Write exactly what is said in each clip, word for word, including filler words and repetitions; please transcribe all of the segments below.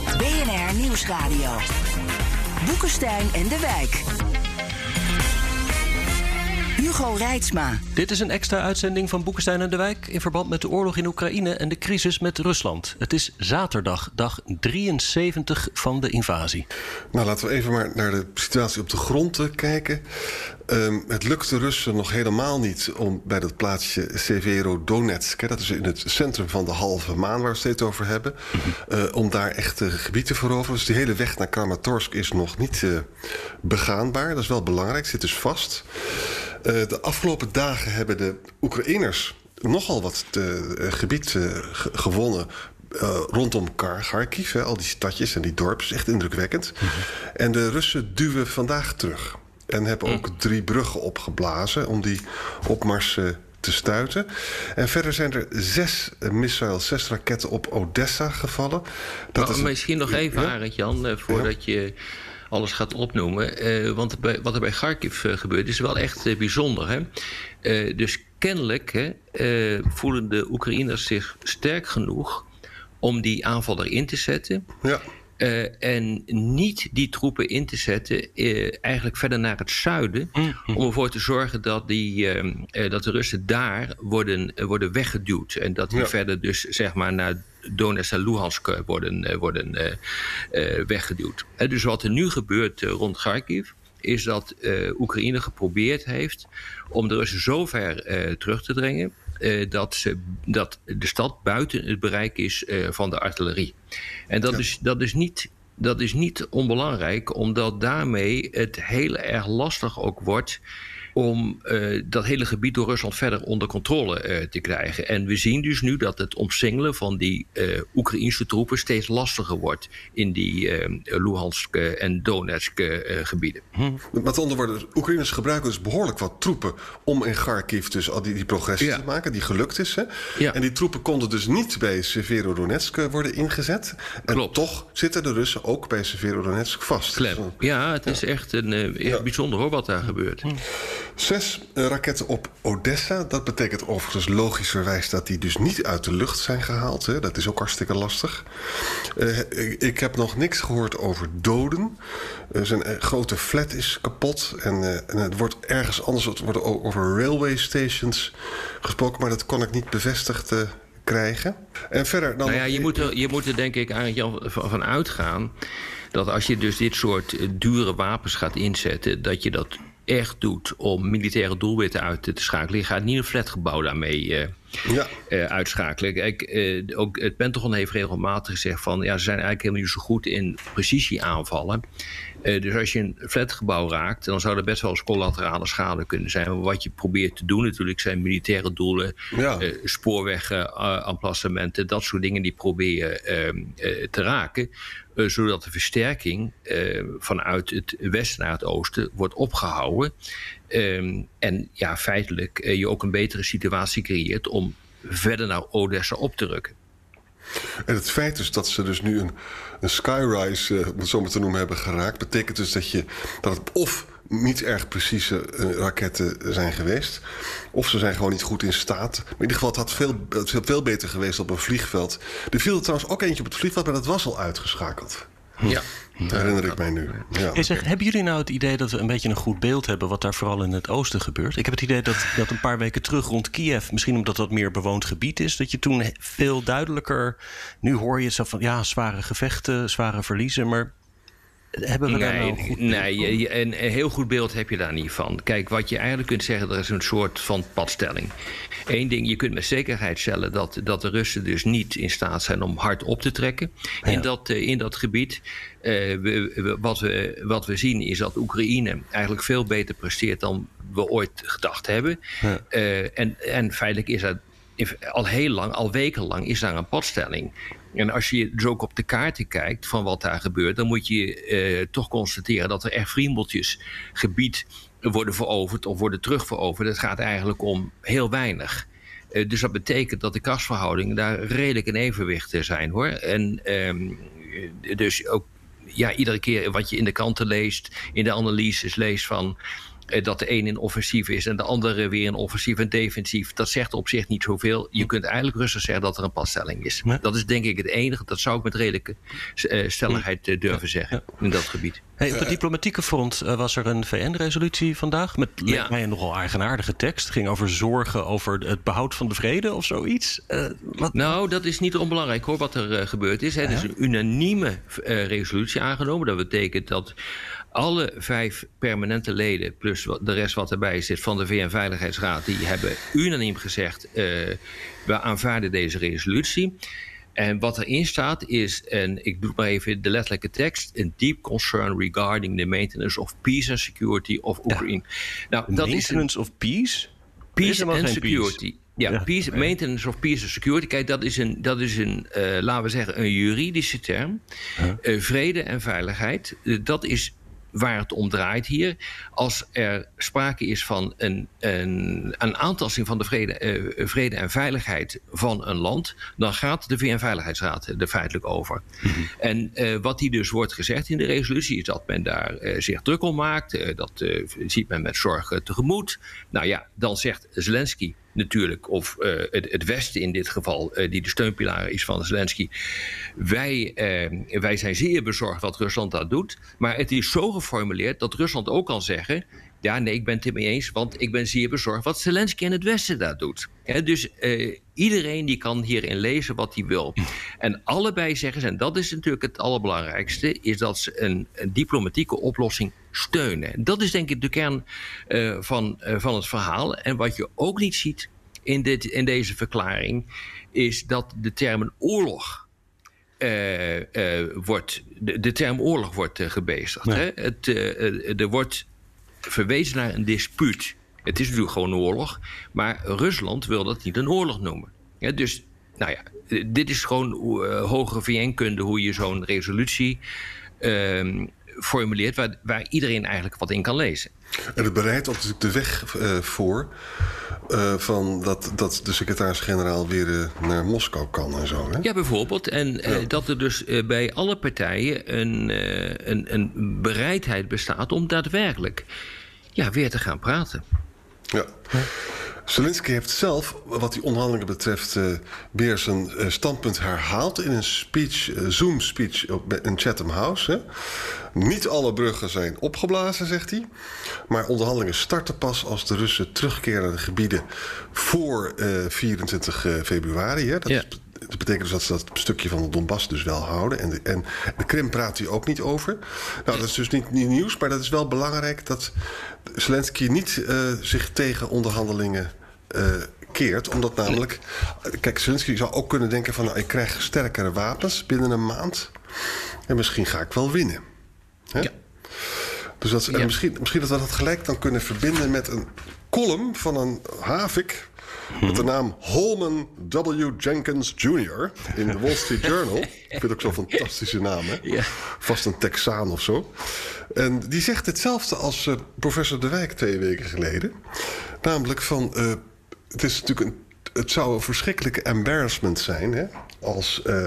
B N R Nieuwsradio. Boekestein en de Wijk. Hugo Reitsma. Dit is een extra uitzending van Boekestein en de Wijk in verband met de oorlog in Oekraïne en de crisis met Rusland. Het is zaterdag, dag drieënzeventig van de invasie. Nou, laten we even maar naar de situatie op de grond kijken. Um, het lukt de Russen nog helemaal niet om bij dat plaatsje Severodonetsk, hè, dat is in het centrum van de halve maan waar we steeds over hebben, uh, om daar echt uh, gebied te veroveren. Dus die hele weg naar Kramatorsk is nog niet uh, begaanbaar. Dat is wel belangrijk, zit dus vast. Uh, de afgelopen dagen hebben de Oekraïners nogal wat te, uh, gebied uh, g- gewonnen... Uh, rondom Kharkiv, hè, al die stadjes en die dorps, echt indrukwekkend. Mm-hmm. En de Russen duwen vandaag terug. En hebben ook drie bruggen opgeblazen om die opmars uh, te stuiten. En verder zijn er zes missiles, zes raketten op Odessa gevallen. Dat nou, is misschien een... nog even, ja? Arend Jan, uh, voordat ja. je... alles gaat opnoemen. Uh, want bij, wat er bij Kharkiv uh, gebeurt is wel echt uh, bijzonder. Hè? Uh, dus kennelijk hè, uh, voelen de Oekraïners zich sterk genoeg om die aanval erin te zetten. Ja. Uh, en niet die troepen in te zetten, uh, eigenlijk verder naar het zuiden. Mm-hmm. Om ervoor te zorgen dat, die, uh, uh, dat de Russen daar worden, uh, worden weggeduwd. En dat die ja. verder dus zeg maar naar Donetsk en Luhansk worden, uh, worden uh, uh, weggeduwd. Uh, dus wat er nu gebeurt uh, rond Kharkiv is dat uh, Oekraïne geprobeerd heeft om de Russen zo ver uh, terug te dringen... Uh, dat, ze, dat de stad buiten het bereik is uh, van de artillerie. En dat, ja. is, dat, is niet, dat is niet onbelangrijk, omdat daarmee het heel erg lastig ook wordt... om uh, dat hele gebied door Rusland verder onder controle uh, te krijgen. En we zien dus nu dat het omsingelen van die uh, Oekraïnse troepen... steeds lastiger wordt in die uh, Luhansk en Donetsk uh, gebieden. Hm. Met andere woorden, Oekraïners gebruiken dus behoorlijk wat troepen... om in Kharkiv dus al die, die progressie ja. te maken, die gelukt is. Hè? Ja. En die troepen konden dus niet bij Severodonetsk worden ingezet. En Klopt. toch zitten de Russen ook bij Severodonetsk vast. Klem. Ja, het is ja. echt een, uh, ja. bijzonder hoor wat daar gebeurt. Hm. Zes uh, raketten op Odessa. Dat betekent overigens logischerwijs dat die dus niet uit de lucht zijn gehaald. Hè. Dat is ook hartstikke lastig. Uh, ik heb nog niks gehoord over doden. Uh, zijn uh, grote flat is kapot. En, uh, en het wordt ergens anders, het wordt over railway stations gesproken. Maar dat kon ik niet bevestigd uh, krijgen. En verder dan... Nou ja, je moet er, je moet er denk ik Arend-Jan van uitgaan... dat als je dus dit soort dure wapens gaat inzetten... dat je dat... echt doet om militaire doelwitten uit te schakelen. Je gaat niet een flatgebouw daarmee uh, ja. uh, uitschakelen. Kijk, uh, ook het Pentagon heeft regelmatig gezegd van... ja, ze zijn eigenlijk helemaal niet zo goed in precisieaanvallen. Uh, dus als je een flatgebouw raakt... dan zou er best wel eens collaterale schade kunnen zijn. Maar wat je probeert te doen natuurlijk zijn militaire doelen... Ja. Uh, spoorwegen, uh, emplacementen, dat soort dingen die probeer je uh, uh, te raken... Uh, zodat de versterking uh, vanuit het westen naar het oosten wordt opgehouden. Um, en ja, feitelijk uh, je ook een betere situatie creëert om verder naar Odessa op te rukken. En het feit dus dat ze dus nu een, een skyrise, uh, om het zo maar te noemen, hebben geraakt... betekent dus dat, je, dat het of niet erg precieze uh, raketten zijn geweest... of ze zijn gewoon niet goed in staat. Maar in ieder geval, het had veel, het had veel beter geweest op een vliegveld. Er viel er trouwens ook eentje op het vliegveld, maar dat was al uitgeschakeld. Ja. Dat herinner ik mij nu. Ja. Hey, zeg, hebben jullie nou het idee dat we een beetje een goed beeld hebben... wat daar vooral in het oosten gebeurt? Ik heb het idee dat, dat een paar weken terug rond Kiev... misschien omdat dat meer bewoond gebied is... dat je toen veel duidelijker... nu hoor je het zo van ja, zware gevechten, zware verliezen... maar hebben we daar nee, nou een goed beeld van? Nee, een heel goed beeld heb je daar niet van. Kijk, wat je eigenlijk kunt zeggen, dat is een soort van padstelling. Eén ding, je kunt met zekerheid stellen dat, dat de Russen dus niet in staat zijn om hard op te trekken in, ja. dat, in dat gebied. Uh, we, we, wat, we, wat we zien is dat Oekraïne eigenlijk veel beter presteert dan we ooit gedacht hebben. Ja. Uh, en, en feitelijk is dat al heel lang, al wekenlang is daar een padstelling. En als je dus ook op de kaarten kijkt van wat daar gebeurt, dan moet je eh, toch constateren dat er echt friemeltjes gebied worden veroverd of worden terugveroverd. Het gaat eigenlijk om heel weinig. Uh, dus dat betekent dat de krachtsverhoudingen daar redelijk in evenwicht zijn, hoor. En um, dus ook ja, iedere keer wat je in de kranten leest, in de analyses leest van uh, dat de een in offensief is en de andere weer in offensief en defensief. Dat zegt op zich niet zoveel. Je kunt eigenlijk rustig zeggen dat er een passtelling is. Ja. Dat is denk ik het enige. Dat zou ik met redelijke uh, stelligheid uh, durven zeggen in dat gebied. Hey, op het diplomatieke front uh, was er een V N-resolutie vandaag met ja. mij een nogal eigenaardige tekst. Het ging over zorgen over het behoud van de vrede of zoiets. Uh, wat... Nou, dat is niet onbelangrijk hoor, wat er uh, gebeurd is. Hè. Uh-huh. Er is een unanieme uh, resolutie aangenomen. Dat betekent dat alle vijf permanente leden, plus de rest wat erbij zit van de V N-veiligheidsraad, die hebben unaniem gezegd, uh, we aanvaarden deze resolutie. En wat erin staat is, en ik doe maar even de letterlijke tekst, een deep concern regarding the maintenance of peace and security of Ukraine. Ja. Nou, dat maintenance is een, of peace? Peace and security. Peace. Ja, ja. Peace, maintenance of peace and security. Kijk, dat is een, dat is een uh, laten we zeggen, een juridische term. Huh? Uh, vrede en veiligheid. Uh, dat is waar het om draait hier. Als er sprake is van een, een, een aantasting van de vrede, uh, vrede en veiligheid van een land, dan gaat de V N-veiligheidsraad er feitelijk over. Mm-hmm. En uh, wat hier dus wordt gezegd in de resolutie is dat men daar uh, zich druk om maakt. Uh, dat uh, ziet men met zorg uh, tegemoet. Nou ja, dan zegt Zelensky natuurlijk, of uh, het, het Westen in dit geval, uh, die de steunpilaar is van Zelensky. Wij, uh, wij zijn zeer bezorgd wat Rusland dat doet. Maar het is zo geformuleerd dat Rusland ook kan zeggen, ja, nee, ik ben het ermee eens, want ik ben zeer bezorgd wat Zelensky en het Westen daar doet. He, dus uh, iedereen die kan hierin lezen wat hij wil. En allebei zeggen ze, en dat is natuurlijk het allerbelangrijkste, is dat ze een, een diplomatieke oplossing steunen. Dat is denk ik de kern uh, van, uh, van het verhaal. En wat je ook niet ziet in, dit, in deze verklaring, is dat de term oorlog Uh, uh, wordt, de, de term oorlog wordt uh, gebezigd. Ja. Hè? Het, uh, uh, er wordt verwezen naar een dispuut. Het is natuurlijk gewoon een oorlog, maar Rusland wil dat niet een oorlog noemen. Ja, dus, nou ja, dit is gewoon uh, hogere V N-kunde hoe je zo'n resolutie uh, formuleert, waar, waar iedereen eigenlijk wat in kan lezen. En het bereidt ook natuurlijk de weg uh, voor uh, van dat, dat de secretaris-generaal weer uh, naar Moskou kan en zo. Hè? Ja, bijvoorbeeld. En ja. Uh, dat er dus uh, bij alle partijen een, uh, een, een bereidheid bestaat om daadwerkelijk ja, weer te gaan praten. Ja. Huh? Zelensky heeft zelf, wat die onderhandelingen betreft, uh, weer zijn uh, standpunt herhaald in een speech, uh, Zoom-speech in Chatham House. Hè. Niet alle bruggen zijn opgeblazen, zegt hij. Maar onderhandelingen starten pas als de Russen terugkeren naar de gebieden voor uh, vierentwintig februari. Hè. Dat, ja. is, dat betekent dus dat ze dat stukje van de Donbas dus wel houden. En de, en de Krim praat hij ook niet over. Nou, dat is dus niet, niet nieuws, maar dat is wel belangrijk dat Zelensky niet uh, zich tegen onderhandelingen uh, keert. Omdat namelijk, kijk, Zelensky zou ook kunnen denken van, nou, ik krijg sterkere wapens binnen een maand en misschien ga ik wel winnen. Hè? Ja. Dus dat, ja. misschien, misschien dat we dat gelijk dan kunnen verbinden met een column van een havik met de naam Holman W. Jenkins junior in de Wall Street Journal. Ik vind het ook zo'n fantastische naam, hè? Ja. Vast een Texaan of zo. En die zegt hetzelfde als uh, professor De Wijk twee weken geleden. Namelijk van, uh, het, is natuurlijk een, het zou een verschrikkelijke embarrassment zijn, hè, als uh,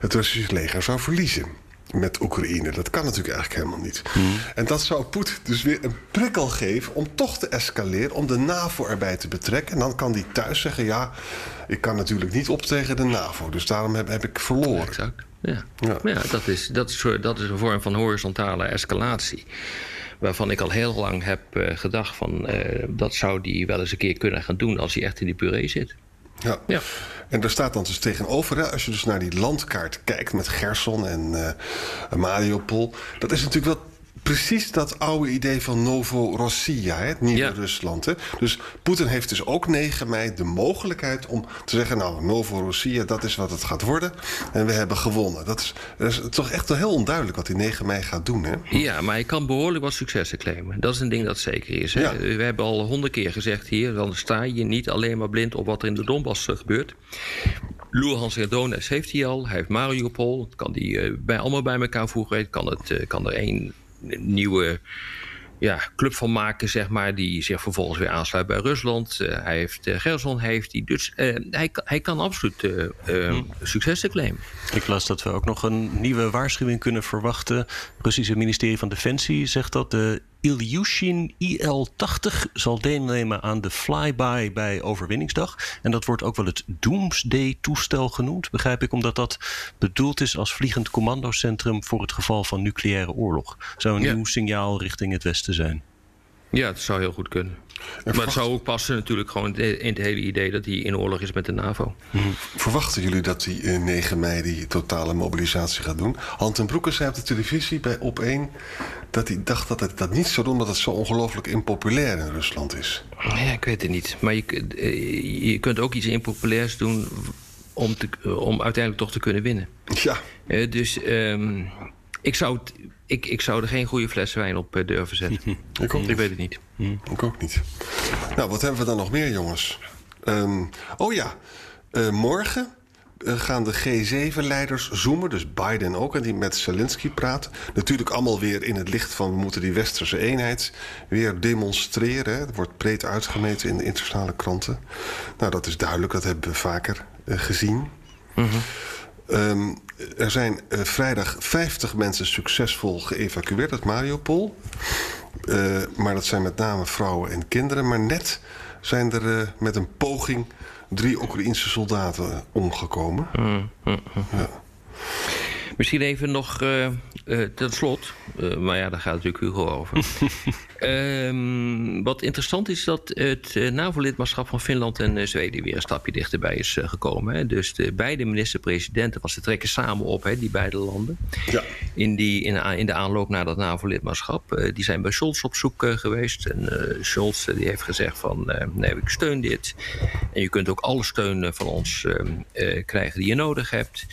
het Russische leger zou verliezen met Oekraïne. Dat kan natuurlijk eigenlijk helemaal niet. Hmm. En dat zou Poetin dus weer een prikkel geven om toch te escaleren, om de NAVO erbij te betrekken. En dan kan die thuis zeggen, ja, ik kan natuurlijk niet op tegen de NAVO, dus daarom heb, heb ik verloren. Exact. Ja, ja. ja dat, is, dat, is, dat is een vorm van horizontale escalatie, waarvan ik al heel lang heb uh, gedacht van, uh, dat zou die wel eens een keer kunnen gaan doen als hij echt in die puree zit. Ja. ja, en daar staat dan dus tegenover, hè, als je dus naar die landkaart kijkt met Gerson en uh, Mariupol, dat is natuurlijk wel precies dat oude idee van Novorossiya, hè, het nieuwe ja. Rusland. Hè? Dus Poetin heeft dus ook negen mei de mogelijkheid om te zeggen... nou, Novorossiya, dat is wat het gaat worden en we hebben gewonnen. Dat is, dat is toch echt heel onduidelijk wat hij negen mei gaat doen. Hè? Ja, maar hij kan behoorlijk wat successen claimen. Dat is een ding dat zeker is. Hè? Ja. We hebben al honderd keer gezegd hier... dan sta je niet alleen maar blind op wat er in de Donbas gebeurt... Luhansk en Donetsk heeft hij al. Hij heeft Mariupol. Kan die uh, bij, allemaal bij elkaar voegen. Kan, het, uh, kan er één nieuwe ja, club van maken, zeg maar, die zich vervolgens weer aansluit bij Rusland. Uh, hij heeft uh, Gerson, hij heeft die. Dus uh, hij, hij kan absoluut uh, uh, successen claimen. Ik las dat we ook nog een nieuwe waarschuwing kunnen verwachten. Het Russische ministerie van Defensie zegt dat de Ilyushin I L tachtig zal deelnemen aan de flyby bij Overwinningsdag. En dat wordt ook wel het Doomsday-toestel genoemd, begrijp ik, omdat dat bedoeld is als vliegend commandocentrum voor het geval van nucleaire oorlog. Zou een ja. nieuw signaal richting het Westen zijn. Ja, dat zou heel goed kunnen. Maar het zou ook passen natuurlijk gewoon in het hele idee dat hij in oorlog is met de NAVO. Verwachten jullie dat hij negen mei die totale mobilisatie gaat doen? Anton Broekers zei op de televisie bij Op één dat hij dacht dat het dat niet zou doen... omdat het zo ongelooflijk impopulair in Rusland is. Ja, ik weet het niet. Maar je, je kunt ook iets impopulairs doen om, te, om uiteindelijk toch te kunnen winnen. Ja. Uh, dus um, ik zou... T- Ik, ik zou er geen goede fles wijn op durven zetten. Ik, ook ik weet het niet. Ik ook niet. Nou, wat hebben we dan nog meer, jongens? Um, oh ja, uh, morgen uh, gaan de G zeven leiders zoomen. Dus Biden ook, en die met Zelensky praat. Natuurlijk allemaal weer in het licht van... we moeten die westerse eenheid weer demonstreren. Het wordt breed uitgemeten in de internationale kranten. Nou, dat is duidelijk. Dat hebben we vaker uh, gezien. Mm-hmm. Um, er zijn uh, vrijdag vijftig mensen succesvol geëvacueerd uit Mariupol. Uh, maar dat zijn met name vrouwen en kinderen. Maar net zijn er uh, met een poging drie Oekraïense soldaten omgekomen. Mm, mm, mm. Ja. Misschien even nog uh, uh, tot slot. Uh, maar ja, daar gaat natuurlijk Hugo over. um, wat interessant is dat het uh, NAVO-lidmaatschap van Finland en uh, Zweden... weer een stapje dichterbij is uh, gekomen. Hè. Dus de beide minister-presidenten, want ze trekken samen op, hè, die beide landen. Ja. In, die, in, in de aanloop naar dat NAVO-lidmaatschap. Uh, die zijn bij Scholz op zoek uh, geweest. En uh, Scholz uh, die heeft gezegd van, uh, nee, ik steun dit. En je kunt ook alle steun van ons uh, uh, krijgen die je nodig hebt...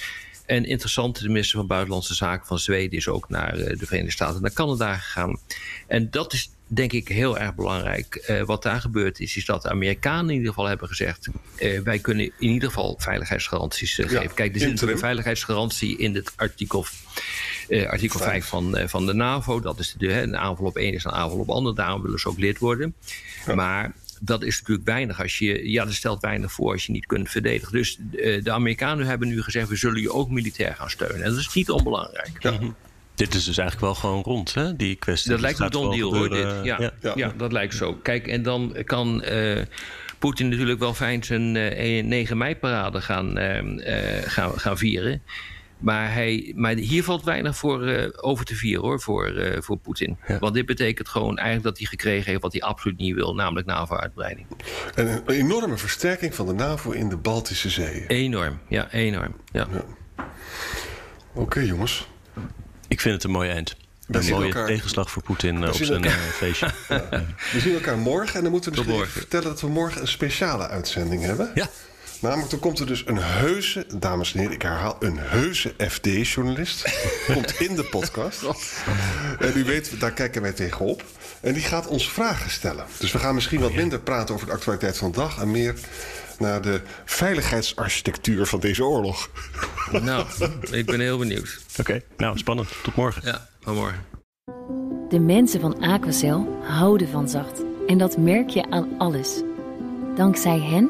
En interessant, de minister van Buitenlandse Zaken van Zweden... is ook naar de Verenigde Staten, naar Canada gegaan. En dat is denk ik heel erg belangrijk. Uh, wat daar gebeurd is, is dat de Amerikanen in ieder geval hebben gezegd... Uh, wij kunnen in ieder geval veiligheidsgaranties uh, ja, geven. Kijk, er zit interim. Een veiligheidsgarantie in het artikel, uh, artikel vijf van, uh, van de NAVO. Dat is de, hè, een aanval op één is een aanval op ander. Daarom willen ze ook lid worden. Ja. Maar... dat is natuurlijk weinig als je. Ja, dat stelt weinig voor als je niet kunt verdedigen. Dus de, de Amerikanen hebben nu gezegd: we zullen je ook militair gaan steunen. En dat is niet onbelangrijk. Ja. Mm-hmm. Dit is dus eigenlijk wel gewoon rond, hè? Die kwestie. Dat lijkt een don deal, hoor. Dit. Ja, ja. Ja. ja, dat lijkt zo. Kijk, en dan kan uh, Poetin natuurlijk wel fijn zijn uh, negen mei-parade gaan, uh, uh, gaan, gaan vieren. Maar, hij, maar hier valt weinig voor uh, over te vieren, hoor, voor, uh, voor Poetin. Ja. Want dit betekent gewoon eigenlijk dat hij gekregen heeft wat hij absoluut niet wil, namelijk NAVO-uitbreiding. En een enorme versterking van de NAVO in de Baltische Zee. Enorm, ja, enorm. Ja. Ja. Oké, okay, jongens. Ik vind het een mooi eind. We een mooie elkaar... tegenslag voor Poetin op zijn elkaar... feestje. Ja. We zien elkaar morgen en dan moeten we misschien even vertellen dat we morgen een speciale uitzending hebben. Ja. Namelijk, dan komt er dus een heuse, dames en heren, ik herhaal, een heuse F D-journalist. Komt in de podcast. En u weet, daar kijken wij tegenop. En die gaat ons vragen stellen. Dus we gaan misschien wat minder praten over de actualiteit van de dag en meer naar de veiligheidsarchitectuur van deze oorlog. Nou, ik ben heel benieuwd. Oké, okay, nou, spannend. Tot morgen. Ja, tot morgen. De mensen van Aquacel houden van zacht. En dat merk je aan alles. Dankzij hen...